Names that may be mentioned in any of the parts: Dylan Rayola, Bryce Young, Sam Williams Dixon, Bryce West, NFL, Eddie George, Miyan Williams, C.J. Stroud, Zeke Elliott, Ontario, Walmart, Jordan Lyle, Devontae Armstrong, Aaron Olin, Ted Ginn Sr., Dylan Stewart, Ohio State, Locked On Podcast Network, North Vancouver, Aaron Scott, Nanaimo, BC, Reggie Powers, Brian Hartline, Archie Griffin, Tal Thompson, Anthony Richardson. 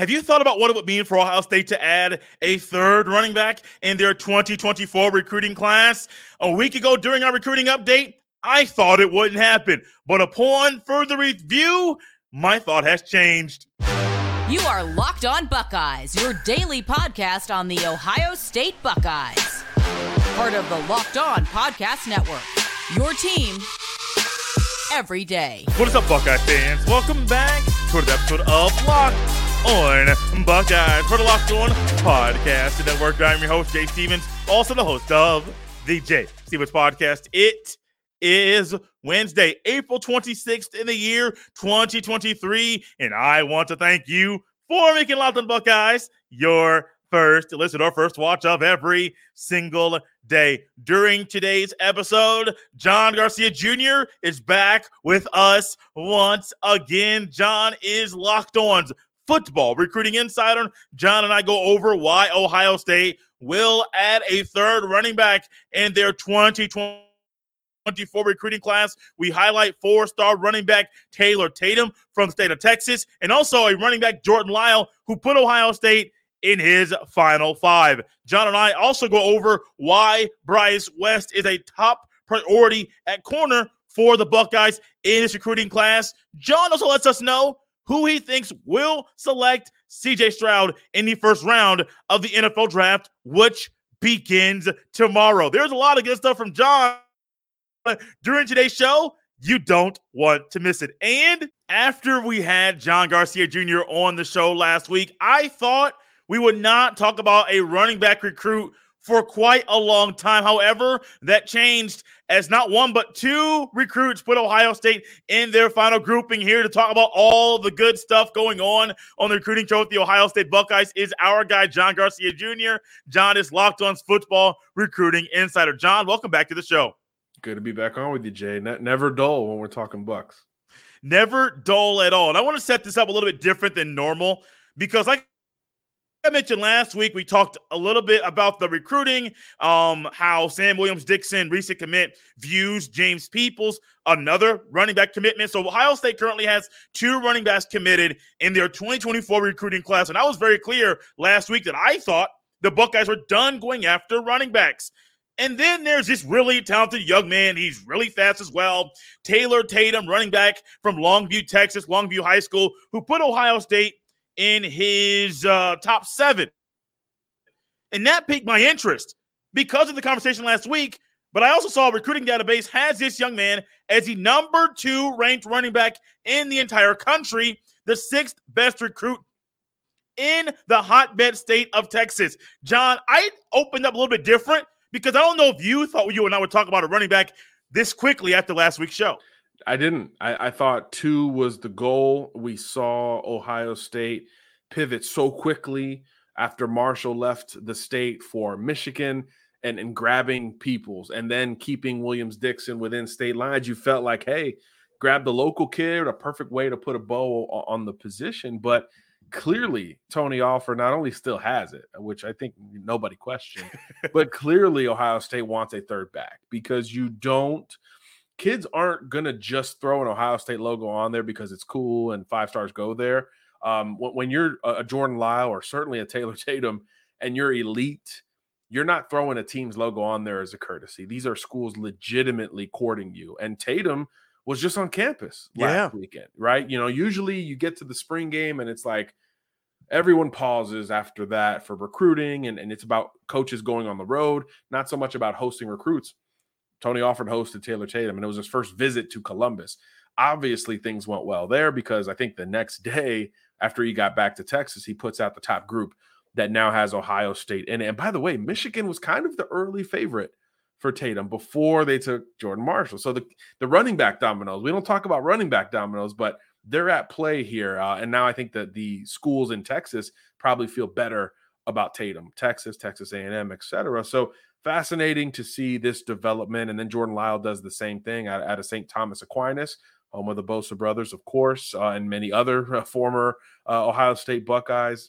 Have you thought about what it would mean for Ohio State to add a third running back in their 2024 recruiting class? A week ago during our recruiting update, I thought it wouldn't happen. But upon further review, my thought has changed. You are Locked On Buckeyes, your daily podcast on the Ohio State Buckeyes. Part of the Locked On Podcast Network, your team every day. What is up, Buckeye fans? Welcome back to another episode of Locked On Buckeyes for the Locked On Podcast Network. I'm your host, Jay Stephens, also the host of the Jay Stephens Podcast. It is Wednesday, April 26th in the year 2023, and I want to thank you for making Locked On Buckeyes your first listen or first watch of every single day. During today's episode, John Garcia Jr. is back with us once again. John is Locked On's football recruiting insider. John and I go over why Ohio State will add a third running back in their 2024 recruiting class. We highlight four-star running back Taylor Tatum from the state of Texas, and also a running back, Jordan Lyle, who put Ohio State in his final five. John and I also go over why Bryce West is a top priority at corner for the Buckeyes in this recruiting class. John also lets us know who he thinks will select C.J. Stroud in the first round of the NFL draft, which begins tomorrow. There's a lot of good stuff from John during today's show. You don't want to miss it. And after we had John Garcia Jr. on the show last week, I thought we would not talk about a running back recruit for quite a long time. However, that changed as not one but two recruits put Ohio State in their final grouping. Here to talk about all the good stuff going on the recruiting show with the Ohio State Buckeyes is our guy, John Garcia Jr. John is Locked On's football recruiting insider. John, welcome back to the show. Good to be back on with you, Jay. Never dull when we're talking Bucks. Never dull at all. And I want to set this up a little bit different than normal because, like I mentioned last week, we talked a little bit about the recruiting, how Sam Williams Dixon, recent commit, views James Peoples, another running back commitment. So Ohio State currently has two running backs committed in their 2024 recruiting class. And I was very clear last week that I thought the Buckeyes were done going after running backs. And then there's this really talented young man. He's really fast as well. Taylor Tatum, running back from Longview, Texas, Longview High School, who put Ohio State in his top seven. And that piqued my interest because of the conversation last week. But I also saw a recruiting database has this young man as the number two ranked running back in the entire country, the sixth best recruit in the hotbed state of Texas. John, I opened up a little bit different because I don't know if you thought you and I would talk about a running back this quickly after last week's show. I didn't. I thought two was the goal. We saw Ohio State pivot so quickly after Marshall left the state for Michigan and grabbing Peoples and then keeping Williams-Dixon within state lines. You felt like, hey, grab the local kid, a perfect way to put a bow on the position. But clearly, Tony Alford not only still has it, which I think nobody questioned, but clearly Ohio State wants a third back because you don't – kids aren't going to just throw an Ohio State logo on there because it's cool and five stars go there. When you're a Jordan Lyle or certainly a Taylor Tatum and you're elite, you're not throwing a team's logo on there as a courtesy. These are schools legitimately courting you. And Tatum was just on campus last weekend, right? You know, usually you get to the spring game and it's like everyone pauses after that for recruiting and it's about coaches going on the road, not so much about hosting recruits. Tony Alford hosted Taylor Tatum, and it was his first visit to Columbus. Obviously, things went well there because I think the next day after he got back to Texas, he puts out the top group that now has Ohio State in it. And by the way, Michigan was kind of the early favorite for Tatum before they took Jordan Marshall. So the running back dominoes, we don't talk about running back dominoes, but they're at play here. And now I think that the schools in Texas probably feel better about Tatum, Texas, Texas A&M, et cetera. So fascinating to see this development. And then Jordan Lyle does the same thing out of St. Thomas Aquinas, home of the Bosa brothers, of course, and many other former Ohio State Buckeyes.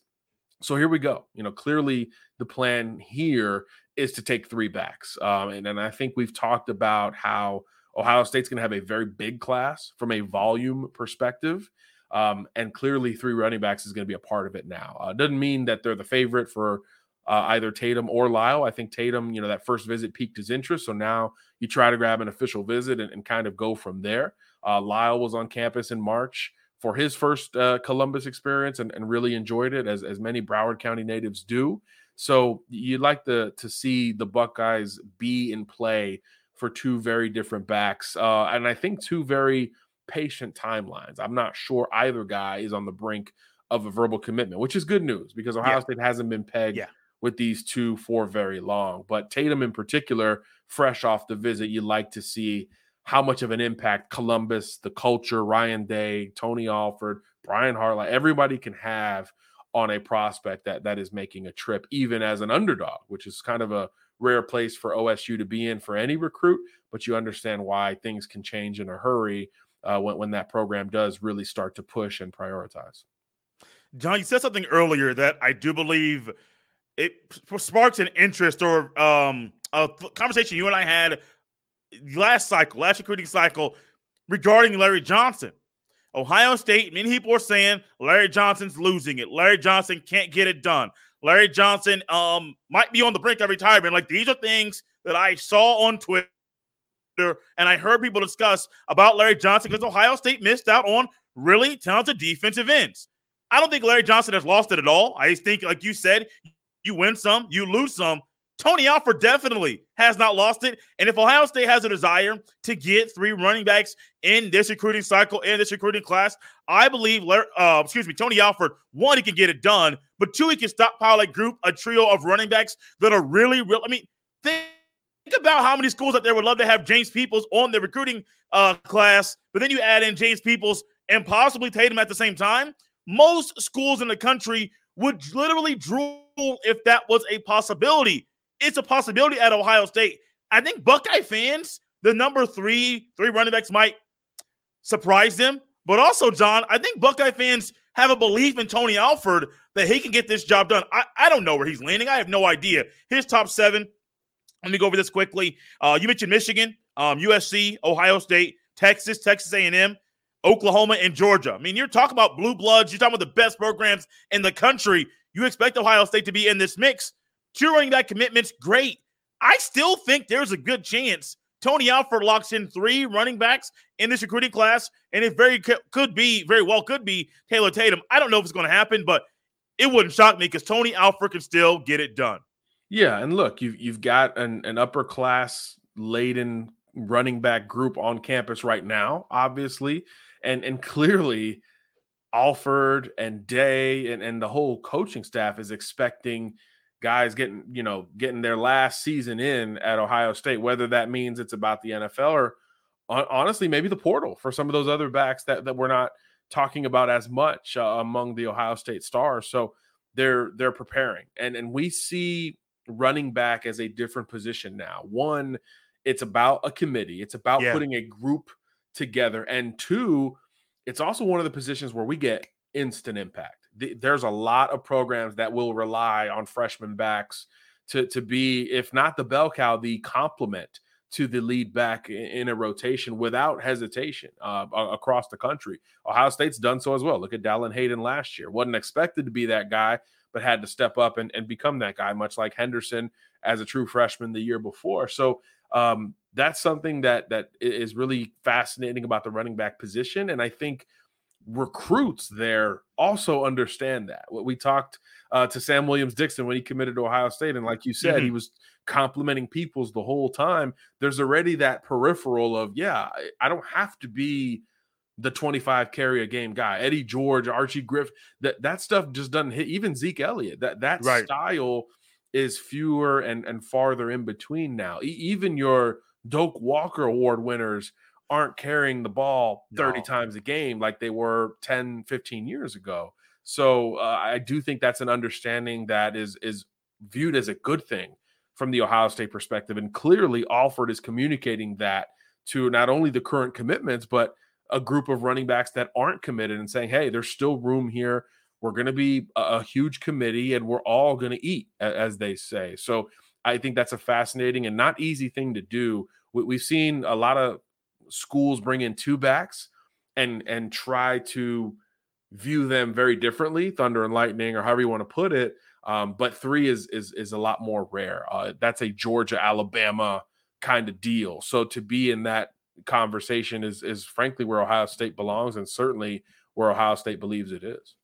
So here we go. You know, clearly the plan here is to take three backs. And I think we've talked about how Ohio State's going to have a very big class from a volume perspective. And clearly three running backs is going to be a part of it now. Doesn't mean that they're the favorite for either Tatum or Lyle. I think Tatum, that first visit piqued his interest. So now you try to grab an official visit and kind of go from there. Lyle was on campus in March for his first Columbus experience and really enjoyed it, as many Broward County natives do. So you'd like to see the Buckeyes be in play for two very different backs. And I think two very patient timelines. I'm not sure either guy is on the brink of a verbal commitment, which is good news because Ohio State hasn't been pegged with these two for very long. But Tatum in particular, fresh off the visit, you like to see how much of an impact Columbus, the culture, Ryan Day, Tony Alford, Brian Hartline, everybody can have on a prospect that is making a trip, even as an underdog, which is kind of a rare place for OSU to be in for any recruit. But you understand why things can change in a hurry when that program does really start to push and prioritize. John, you said something earlier that I do believe it sparks an interest or a conversation you and I had last recruiting cycle regarding Larry Johnson. Ohio State, many people are saying Larry Johnson's losing it. Larry Johnson can't get it done. Larry Johnson might be on the brink of retirement. Like, these are things that I saw on Twitter and I heard people discuss about Larry Johnson because Ohio State missed out on really talented defensive ends. I don't think Larry Johnson has lost it at all. I just think, like you said, you win some, you lose some. Tony Alford definitely has not lost it. And if Ohio State has a desire to get three running backs in this recruiting cycle, in this recruiting class, I believe, Tony Alford, one, he can get it done, but two, he can stockpile a trio of running backs that are really real. I mean, think about how many schools out there would love to have James Peoples on the recruiting class, but then you add in James Peoples and possibly Tatum at the same time. Most schools in the country would literally drool if that was a possibility. It's a possibility at Ohio State. I think Buckeye fans, the number three running backs might surprise them. But also, John, I think Buckeye fans have a belief in Tony Alford that he can get this job done. I don't know where he's landing. I have no idea. His top seven. Let me go over this quickly. You mentioned Michigan, USC, Ohio State, Texas A&M, Oklahoma, and Georgia. I mean, you're talking about blue bloods. You're talking about the best programs in the country. You expect Ohio State to be in this mix. Two running back commitments, great. I still think there's a good chance Tony Alford locks in three running backs in this recruiting class, and it very well could be Taylor Tatum. I don't know if it's going to happen, but it wouldn't shock me because Tony Alford can still get it done. Yeah, and look, you've got an upper class laden running back group on campus right now, obviously, and clearly Alford and Day and the whole coaching staff is expecting guys getting their last season in at Ohio State, whether that means it's about the NFL or honestly, maybe the portal for some of those other backs that we're not talking about as much among the Ohio State stars. So they're preparing. And we see running back as a different position now. One, it's about a committee. It's about putting a group together. And two, it's also one of the positions where we get instant impact. There's a lot of programs that will rely on freshman backs to be, if not the bell cow, the complement to the lead back in a rotation without hesitation across the country. Ohio State's done so as well. Look at Dallin Hayden last year. Wasn't expected to be that guy, but had to step up and become that guy, much like Henderson as a true freshman the year before. So that's something that is really fascinating about the running back position. And I think recruits there also understand that. What we talked to Sam Williams Dixon when he committed to Ohio State, and like you said, he was complimenting Peoples the whole time. There's already that peripheral of, I don't have to be the 25 carry a game guy. Eddie George, Archie Griffin, that stuff just doesn't hit. Even Zeke Elliott, that right. Style is fewer and farther in between now. Even your Doak Walker Award winners aren't carrying the ball 30 times a game like they were 10, 15 years ago. So I do think that's an understanding that is viewed as a good thing from the Ohio State perspective. And clearly Alford is communicating that to not only the current commitments, but a group of running backs that aren't committed and saying, hey, there's still room here. We're going to be a huge committee and we're all going to eat, as they say. So I think that's a fascinating and not easy thing to do. We've seen a lot of schools bring in two backs and try to view them very differently, thunder and lightning, or however you want to put it. But three is a lot more rare. That's a Georgia, Alabama kind of deal. So to be in that conversation is frankly where Ohio State belongs, and certainly where Ohio State believes it is.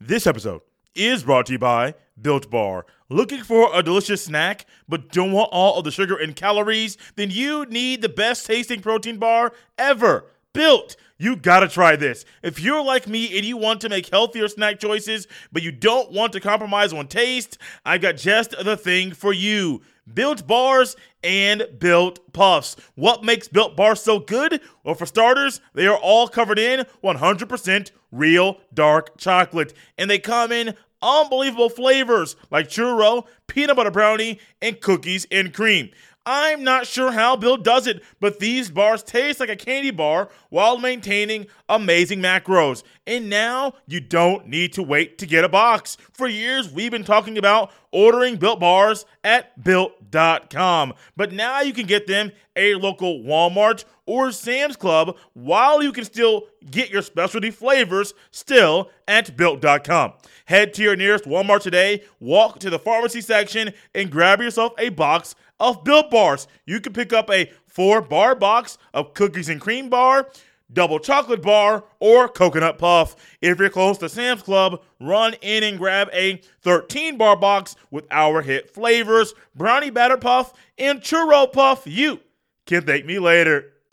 This episode is brought to you by Built Bar. Looking for a delicious snack but don't want all of the sugar and calories? Then you need the best tasting protein bar ever, Built. You gotta try this. If you're like me and you want to make healthier snack choices, but you don't want to compromise on taste, I've got just the thing for you. Built Bars and Built Puffs. What makes Built Bars so good? Well, for starters, they are all covered in 100% real dark chocolate. And they come in unbelievable flavors like churro, peanut butter brownie, and cookies and cream. I'm not sure how Built does it, but these bars taste like a candy bar while maintaining amazing macros. And now you don't need to wait to get a box. For years, we've been talking about ordering Built Bars at Built.com. But now you can get them at a local Walmart or Sam's Club while you can still get your specialty flavors still at Built.com. Head to your nearest Walmart today, walk to the pharmacy section, and grab yourself a box of Built Bars. You can pick up a 4-bar box of cookies and cream bar, double chocolate bar, or coconut puff. If you're close to Sam's Club, run in and grab a 13-bar box with our hit flavors, brownie batter puff, and churro puff. You can thank me later.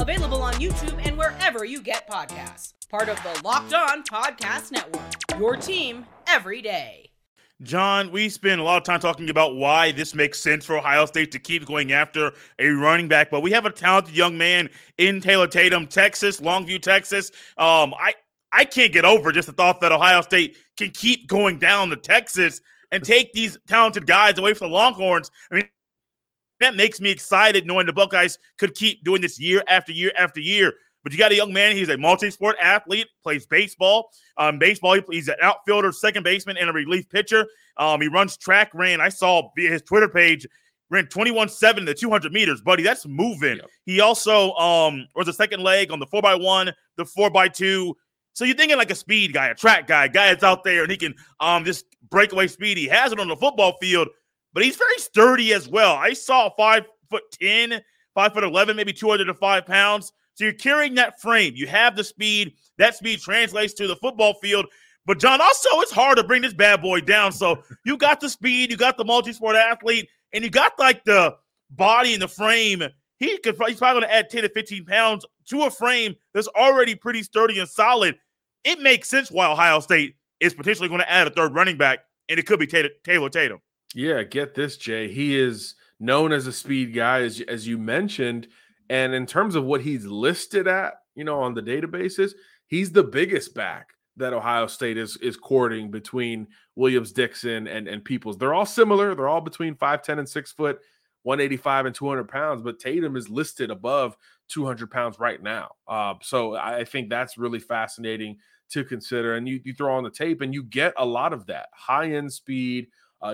Available on YouTube and wherever you get podcasts. Part of the Locked On Podcast Network, your team every day. John, we spend a lot of time talking about why this makes sense for Ohio State to keep going after a running back, but we have a talented young man in Taylor Tatum, Texas, Longview, Texas. I can't get over just the thought that Ohio State can keep going down to Texas and take these talented guys away from the Longhorns. I mean, that makes me excited knowing the Buckeyes could keep doing this year after year after year. But you got a young man, he's a multi-sport athlete, plays baseball. He's an outfielder, second baseman, and a relief pitcher. He runs track, I saw via his Twitter page, ran 21.7 in the 200 meters, buddy. That's moving. Yep. He also was a second leg on the 4x1, the 4x2. So you're thinking like a speed guy, a track guy, a guy that's out there and he can just breakaway speed. He has it on the football field, but he's very sturdy as well. I saw 5'10", 5'11", maybe 205 pounds. So you're carrying that frame. You have the speed. That speed translates to the football field. But, John, also it's hard to bring this bad boy down. So you got the speed, you got the multi-sport athlete, and you got, like, the body and the frame. He's probably going to add 10 to 15 pounds to a frame that's already pretty sturdy and solid. It makes sense why Ohio State is potentially going to add a third running back, and it could be Taylor Tatum. Yeah, get this, Jay. He is known as a speed guy, as you mentioned. And in terms of what he's listed at, you know, on the databases, he's the biggest back that Ohio State is courting between Williams Dixon and Peoples. They're all similar. They're all between 5'10 and 6 foot, 185 and 200 pounds. But Tatum is listed above 200 pounds right now. So I think that's really fascinating to consider. And you throw on the tape and you get a lot of that high end speed,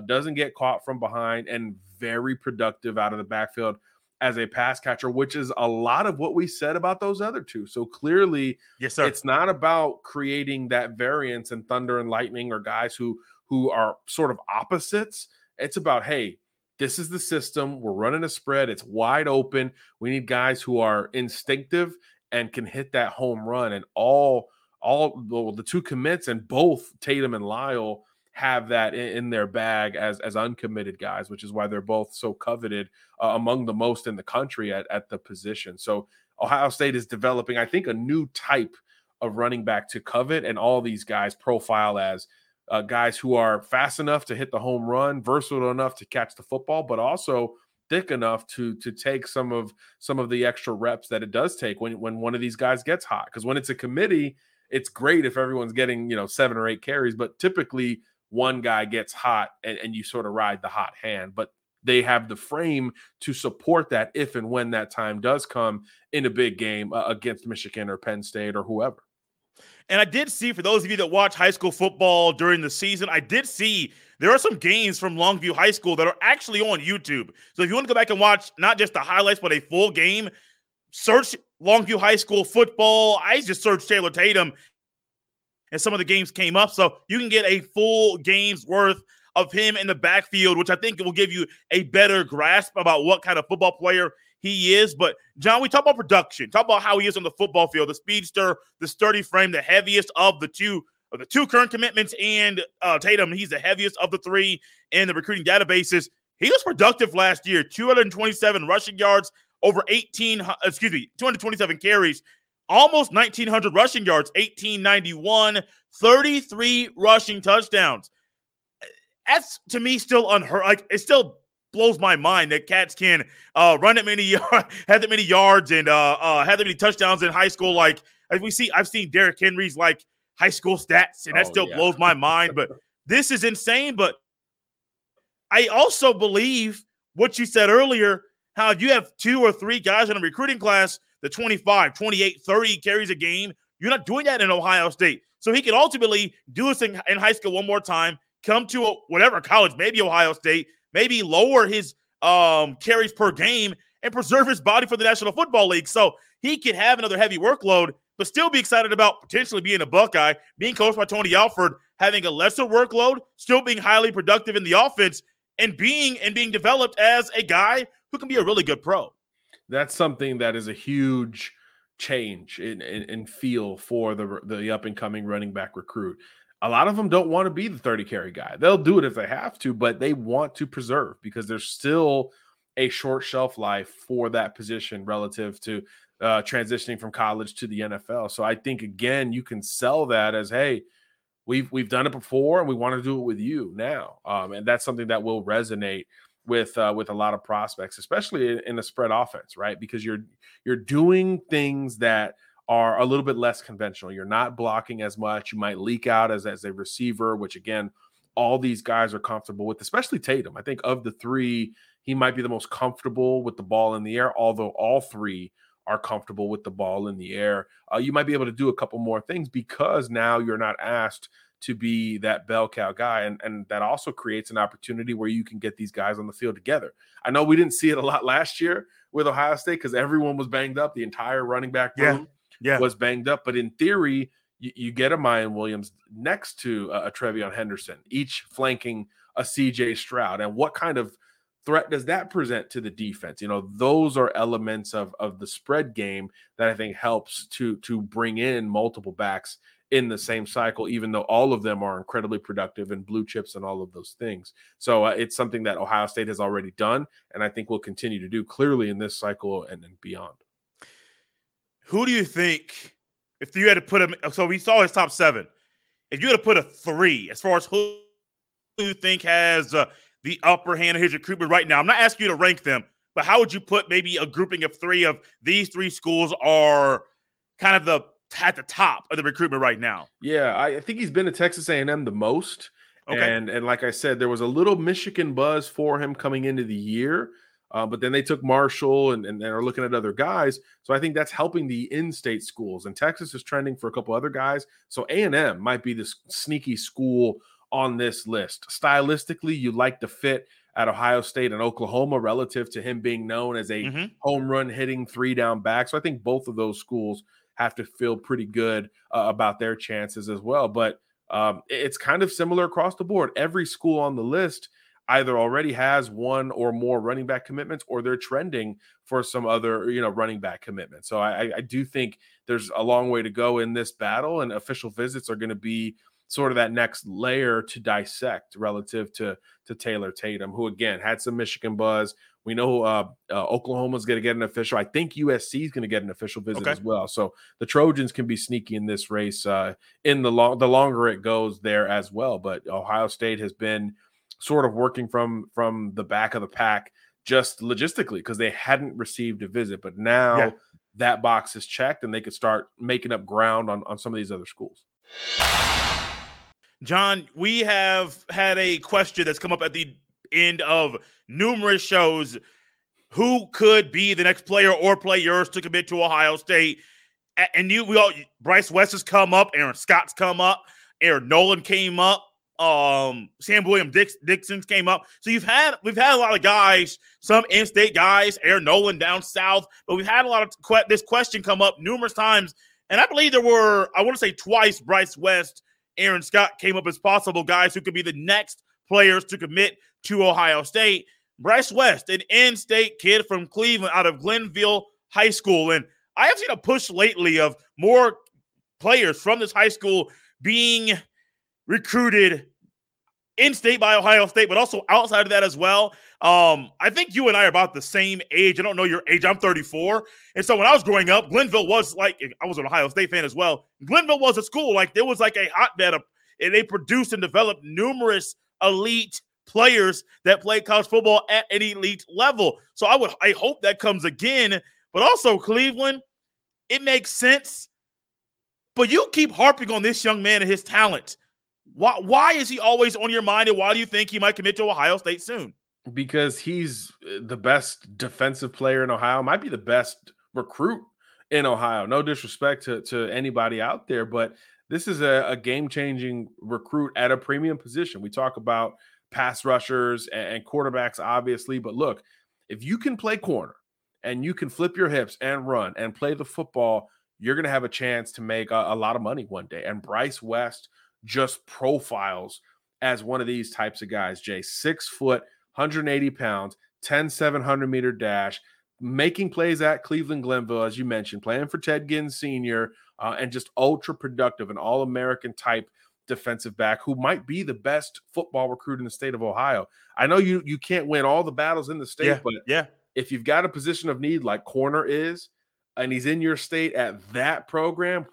doesn't get caught from behind, and very productive out of the backfield as a pass catcher, which is a lot of what we said about those other two. So clearly, yes, sir, it's not about creating that variance and thunder and lightning or guys who are sort of opposites. It's about, hey, this is the system. We're running a spread. It's wide open. We need guys who are instinctive and can hit that home run. And all the two commits and both Tatum and Lyle have that in their bag as uncommitted guys, which is why they're both so coveted among the most in the country at the position. So Ohio State is developing, I think, a new type of running back to covet, and all these guys profile as guys who are fast enough to hit the home run, versatile enough to catch the football, but also thick enough to take some of the extra reps that it does take when one of these guys gets hot. Because when it's a committee, it's great if everyone's getting, 7 or 8 carries, but typically one guy gets hot and you sort of ride the hot hand. But they have the frame to support that if and when that time does come in a big game against Michigan or Penn State or whoever. And I did see, for those of you that watch high school football during the season, I did see there are some games from Longview High School that are actually on YouTube. So if you want to go back and watch not just the highlights, but a full game, search Longview High School football. I just searched Taylor Tatum, and some of the games came up. So you can get a full game's worth of him in the backfield, which I think will give you a better grasp about what kind of football player he is. But, John, we talk about production. Talk about how he is on the football field, the speedster, the sturdy frame, the heaviest of the two current commitments, and Tatum, he's the heaviest of the three in the recruiting databases. He was productive last year, 227 rushing yards, 227 carries, almost 1,900 rushing yards, 1,891, 33 rushing touchdowns. That's, to me, still unheard. Like, it still blows my mind that cats can run that many yards, have that many yards, and have that many touchdowns in high school. Like we see, I've seen Derrick Henry's high school stats, and that blows my mind. But this is insane. But I also believe what you said earlier, how you have 2 or 3 guys in a recruiting class, the 25, 28, 30 carries a game. You're not doing that in Ohio State. So he could ultimately do this in high school one more time, come to whatever college, maybe Ohio State, maybe lower his carries per game and preserve his body for the National Football League. So he could have another heavy workload, but still be excited about potentially being a Buckeye, being coached by Tony Alford, having a lesser workload, still being highly productive in the offense, and being developed as a guy who can be a really good pro. That's something that is a huge change in feel for the up-and-coming running back recruit. A lot of them don't want to be the 30-carry guy. They'll do it if they have to, but they want to preserve because there's still a short shelf life for that position relative to transitioning from college to the NFL. So I think, again, you can sell that as, hey, we've done it before and we want to do it with you now. And that's something that will resonate with a lot of prospects, especially in a spread offense, right? Because you're doing things that are a little bit less conventional. You're not blocking as much. You might leak out as a receiver, which, again, all these guys are comfortable with, especially Tatum. I think of the three, he might be the most comfortable with the ball in the air, although all three are comfortable with the ball in the air. You might be able to do a couple more things because now you're not asked to be that bell cow guy. And that also creates an opportunity where you can get these guys on the field together. I know we didn't see it a lot last year with Ohio State because everyone was banged up, the entire running back room. Yeah. Was banged up. But in theory, you get a Miyan Williams next to a TreVeyon Henderson, each flanking a C.J. Stroud. And what kind of threat does that present to the defense? Those are elements of the spread game that I think helps to bring in multiple backs in the same cycle, even though all of them are incredibly productive and blue chips and all of those things. So it's something that Ohio State has already done, and I think will continue to do clearly in this cycle and beyond. Who do you think, if you had to put him, so we saw his top 7, if you had to put a 3 as far as who you think has the upper hand of his recruitment right now? I'm not asking you to rank them, but how would you put maybe a grouping of 3 of these 3 schools are kind of at the top of the recruitment right now? Yeah, I think he's been at Texas A&M the most. Okay. And like I said, there was a little Michigan buzz for him coming into the year. But then they took Marshall and are looking at other guys. So I think that's helping the in-state schools. And Texas is trending for a couple other guys. So A&M might be this sneaky school on this list. Stylistically, you like the fit at Ohio State and Oklahoma relative to him being known as a home run hitting 3-down back. So I think both of those schools have to feel pretty good about their chances as well. But it's kind of similar across the board. Every school on the list either already has one or more running back commitments, or they're trending for some other, running back commitment. So I do think there's a long way to go in this battle, and official visits are going to be sort of that next layer to dissect relative to Taylor Tatum, who, again, had some Michigan buzz. We know Oklahoma's going to get an official. I think USC is going to get an official visit as well. So the Trojans can be sneaky in this race in the longer it goes there as well. But Ohio State has been sort of working from the back of the pack just logistically because they hadn't received a visit. But now that box is checked and they could start making up ground on some of these other schools. John, we have had a question that's come up at the end of numerous shows. Who could be the next player or players to commit to Ohio State? And Bryce West has come up. Aaron Scott's come up. Aaron Olin came up. Sam Williams Dixon came up. So we've had a lot of guys, some in-state guys, Aaron Olin down south, but we've had a lot of this question come up numerous times. And I believe there were, I want to say twice, Bryce West, Aaron Scott came up as possible guys who could be the next players to commit to Ohio State. Bryce West, an in-state kid from Cleveland out of Glenville High School. And I have seen a push lately of more players from this high school being recruited in-state by Ohio State, but also outside of that as well. I think you and I are about the same age. I don't know your age. I'm 34. And so when I was growing up, Glenville was like – I was an Ohio State fan as well. Glenville was a school. Like, there was like a hotbed of, and they produced and developed numerous elite players that played college football at an elite level. So I hope that comes again. But also, Cleveland, it makes sense. But you keep harping on this young man and his talent. Why is he always on your mind, and why do you think he might commit to Ohio State soon? Because he's the best defensive player in Ohio, might be the best recruit in Ohio. No disrespect to anybody out there, but this is a game-changing recruit at a premium position. We talk about pass rushers and quarterbacks, obviously, but look, if you can play corner and you can flip your hips and run and play the football, you're going to have a chance to make a lot of money one day. And Bryce West just profiles as one of these types of guys, Jay. 6 foot, 180 pounds, 700-meter dash, making plays at Cleveland Glenville, as you mentioned, playing for Ted Ginn Sr., and just ultra productive, an All-American type defensive back who might be the best football recruit in the state of Ohio. I know you can't win all the battles in the state, but if you've got a position of need like corner is, and he's in your state at that program,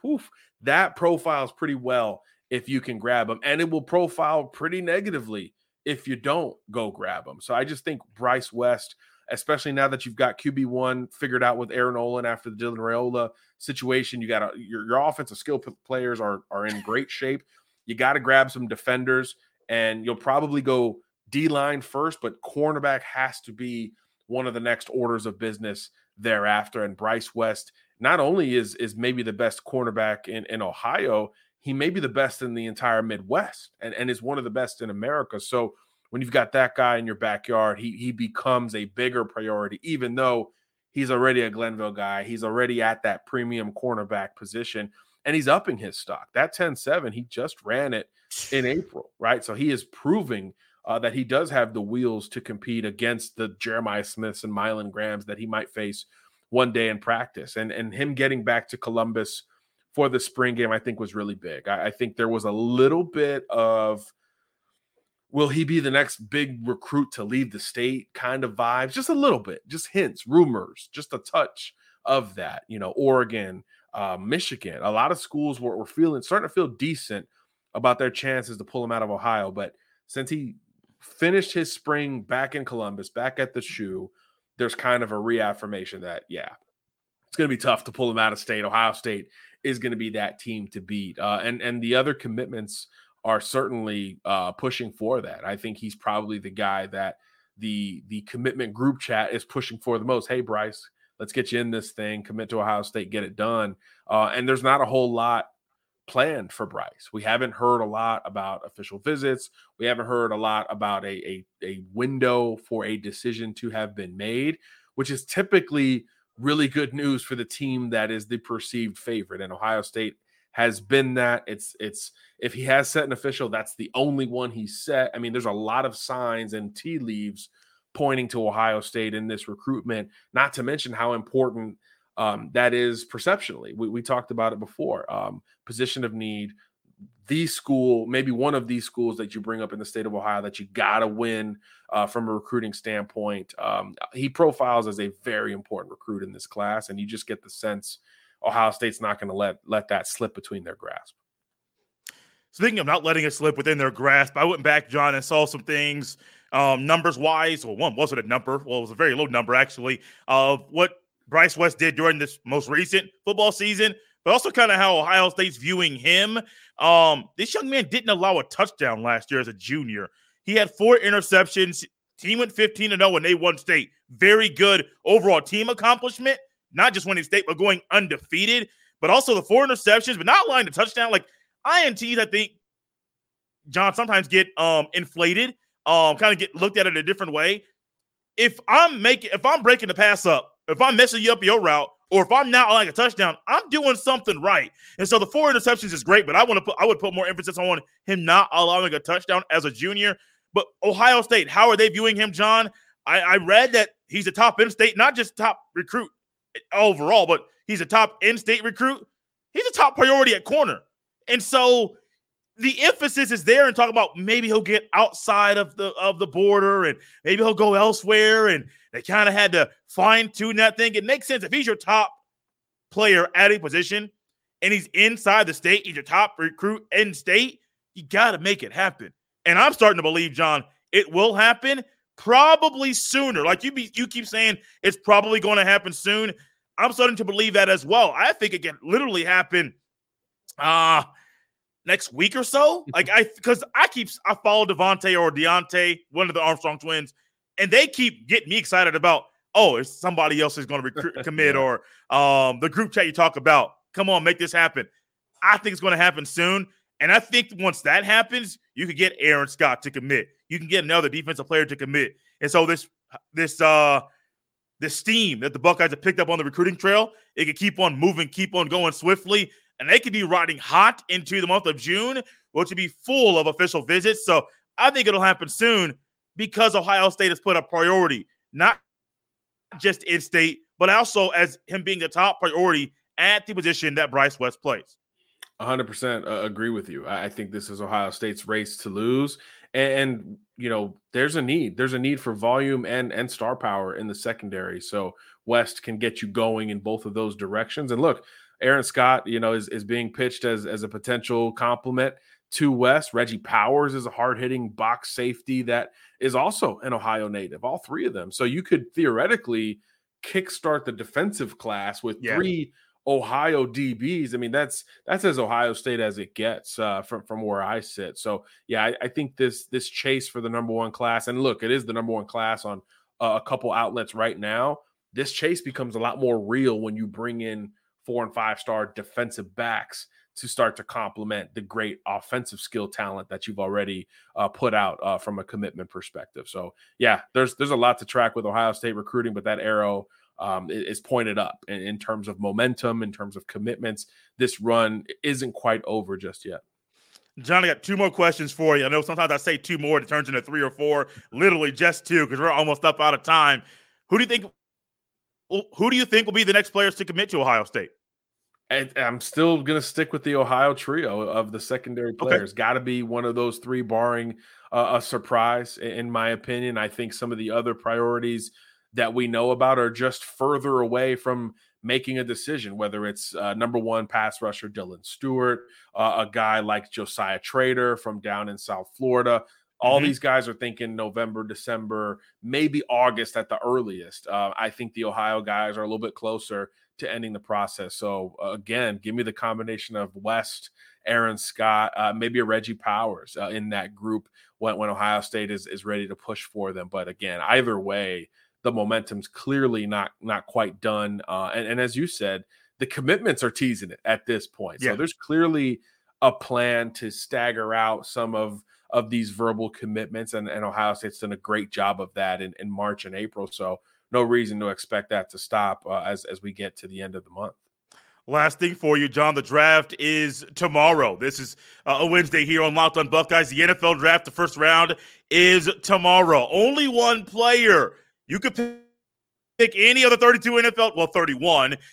that profiles pretty well if you can grab him, and it will profile pretty negatively if you don't go grab him. So I just think Bryce West, especially now that you've got QB1 figured out with Aaron Olin after the Dylan Rayola situation, you got your offensive skill players are in great shape. You got to grab some defenders, and you'll probably go D-line first, but cornerback has to be one of the next orders of business thereafter. And Bryce West not only is maybe the best cornerback in Ohio, he may be the best in the entire Midwest and is one of the best in America. So when you've got that guy in your backyard, he becomes a bigger priority, even though he's already a Glenville guy. He's already at that premium cornerback position, and he's upping his stock. That 10-7, he just ran it in April, right? So he is proving that he does have the wheels to compete against the Jeremiah Smiths and Mylon Grahams that he might face one day in practice. And him getting back to Columbus for the spring game, I think was really big. I think there was a little bit of, will he be the next big recruit to leave the state kind of vibes? Just a little bit, just hints, rumors, just a touch of that. You know, Oregon, Michigan, a lot of schools were starting to feel decent about their chances to pull him out of Ohio. But since he finished his spring back in Columbus, back at the SHU, there's kind of a reaffirmation that, it's going to be tough to pull him out of state. Ohio State is going to be that team to beat. And the other commitments are certainly pushing for that. I think he's probably the guy that the commitment group chat is pushing for the most. Hey, Bryce, let's get you in this thing, commit to Ohio State, get it done. And there's not a whole lot planned for Bryce. We haven't heard a lot about official visits. We haven't heard a lot about a window for a decision to have been made, which is typically really good news for the team that is the perceived favorite, and Ohio State has been that. It's if he has set an official, that's the only one he's set. I mean, there's a lot of signs and tea leaves pointing to Ohio State in this recruitment, not to mention how important that is perceptionally. We talked about it before. Position of need, the school, maybe one of these schools that you bring up in the state of Ohio that you got to win from a recruiting standpoint. He profiles as a very important recruit in this class, and you just get the sense Ohio State's not going to let that slip between their grasp. Speaking of not letting it slip within their grasp, I went back, John, and saw some things numbers-wise. Well, one wasn't a number. Well, it was a very low number, actually, of what Bryce West did during this most recent football season, but also kind of how Ohio State's viewing him. This young man didn't allow a touchdown last year as a junior. He had 4 interceptions. Team went 15-0 and they won state. Very good overall team accomplishment, not just winning state, but going undefeated. But also the 4 interceptions, but not allowing a touchdown. Like, INTs, I think, John, sometimes get inflated, kind of get looked at it a different way. If I'm breaking the pass up, if I'm messing you up your route, or if I'm not allowing a touchdown, I'm doing something right. And so the 4 interceptions is great, but I would put more emphasis on him not allowing a touchdown as a junior. But Ohio State, how are they viewing him, John? I read that he's a top in-state, not just top recruit overall, but he's a top in-state recruit. He's a top priority at corner. And so the emphasis is there and talk about maybe he'll get outside of the border and maybe he'll go elsewhere. And they kind of had to fine-tune that thing. It makes sense. If he's your top player at a position and he's inside the state, he's your top recruit in state, you got to make it happen. And I'm starting to believe, John, it will happen probably sooner. Like you keep saying it's probably going to happen soon. I'm starting to believe that as well. I think it can literally happen next week or so, because I follow Devontae or Deontay, one of the Armstrong twins, and they keep getting me excited about, oh, if somebody else is going to commit or the group chat you talk about, come on, make this happen. I think it's going to happen soon, and I think once that happens, you can get Aaron Scott to commit. You can get another defensive player to commit, and so this steam that the Buckeyes have picked up on the recruiting trail, it can keep on moving, keep on going swiftly. And they could be riding hot into the month of June, which would be full of official visits. So I think it'll happen soon because Ohio State has put a priority, not just in state, but also as him being the top priority at the position that Bryce West plays. 100% agree with you. I think this is Ohio State's race to lose. And you know, there's a need. There's a need for volume and star power in the secondary. So West can get you going in both of those directions. And look, Aaron Scott, you know, is being pitched as a potential complement to West. Reggie Powers is a hard-hitting box safety that is also an Ohio native, all 3 of them. So you could theoretically kickstart the defensive class with 3 Ohio DBs. I mean, that's as Ohio State as it gets from where I sit. So, yeah, I think this chase for the number 1 class, and look, it is the number 1 class on a couple outlets right now. This chase becomes a lot more real when you bring in 4- and 5-star defensive backs to start to complement the great offensive skill talent that you've already put out from a commitment perspective. So, yeah, there's a lot to track with Ohio State recruiting, but that arrow is pointed up in terms of momentum, in terms of commitments. This run isn't quite over just yet. John, I got 2 more questions for you. I know sometimes I say 2 more, it turns into 3 or 4, literally just 2 because we're almost up out of time. Who do you think will be the next players to commit to Ohio State? I'm still going to stick with the Ohio trio of the secondary players. Okay. Got to be one of those 3, barring a surprise, in my opinion. I think some of the other priorities that we know about are just further away from making a decision, whether it's number 1 pass rusher Dylan Stewart, a guy like Josiah Trader from down in South Florida. All these guys are thinking November, December, maybe August at the earliest. I think the Ohio guys are a little bit closer to ending the process. So, again, give me the combination of West, Aaron Scott, maybe a Reggie Powers in that group when Ohio State is ready to push for them. But, again, either way, the momentum's clearly not quite done. And as you said, the commitments are teasing it at this point. Yeah. So there's clearly a plan to stagger out some of these verbal commitments, and Ohio State's done a great job of that in March and April. So no reason to expect that to stop as we get to the end of the month. Last thing for you, John, the draft is tomorrow. This is a Wednesday here on Locked On Buckeyes. The NFL draft, the first round is tomorrow. Only 1 player. You could pick any of the 31,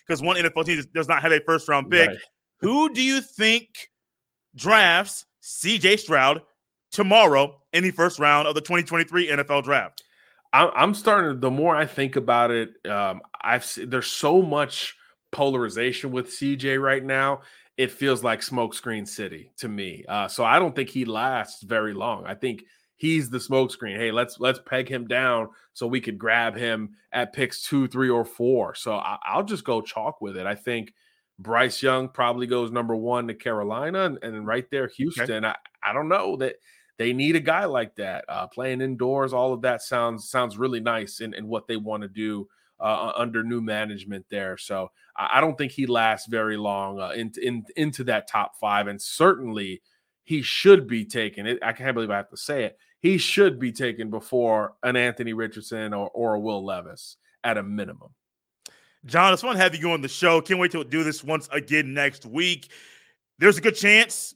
because one NFL team does not have a first-round pick. Right. Who do you think drafts C.J. Stroud tomorrow in the first round of the 2023 NFL draft? I'm starting. The more I think about it, there's so much polarization with CJ right now. It feels like smokescreen city to me. So I don't think he lasts very long. I think he's the smokescreen. Hey, let's peg him down so we could grab him at picks 2, 3, or 4. So I'll just go chalk with it. I think Bryce Young probably goes number one to Carolina, and right there, Houston. Okay. I don't know that they need a guy like that. Playing indoors, all of that sounds really nice in what they want to do under new management there. So I don't think he lasts very long into that top five, and certainly he should be taken. I can't believe I have to say it. He should be taken before an Anthony Richardson or a Will Levis at a minimum. John, it's fun to have you on the show. Can't wait to do this once again next week. There's a good chance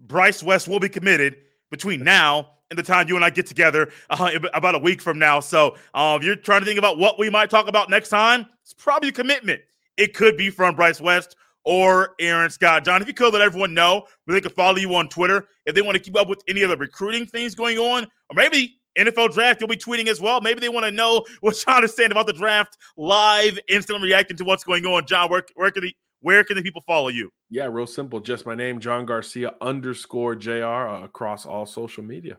Bryce West will be committed between now and the time you and I get together about a week from now. So if you're trying to think about what we might talk about next time, it's probably a commitment. It could be from Bryce West or Aaron Scott. John, if you could let everyone know where they can follow you on Twitter if they want to keep up with any of the recruiting things going on, or maybe NFL Draft, you'll be tweeting as well. Maybe they want to know what John is saying about the draft live, instantly reacting to what's going on. John, where can the people follow you? Yeah, real simple. Just my name, John Garcia _JR across all social media.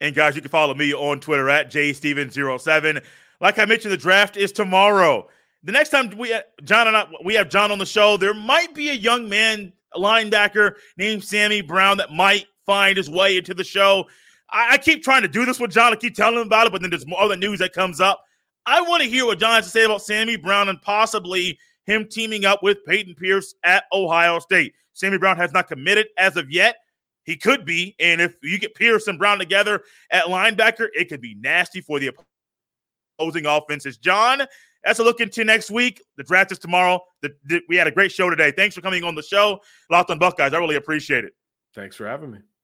And guys, you can follow me on Twitter at JSteven07. Like I mentioned, the draft is tomorrow. The next time we have John on the show, there might be a young man, a linebacker named Sammy Brown, that might find his way into the show. I keep trying to do this with John. I keep telling him about it, but then there's more other news that comes up. I want to hear what John has to say about Sammy Brown and possibly him teaming up with Peyton Pierce at Ohio State. Sammy Brown has not committed as of yet. He could be, and if you get Pierce and Brown together at linebacker, it could be nasty for the opposing offenses. John, that's a look into next week. The draft is tomorrow. We had a great show today. Thanks for coming on the show. Locked On Buckeyes. I really appreciate it. Thanks for having me.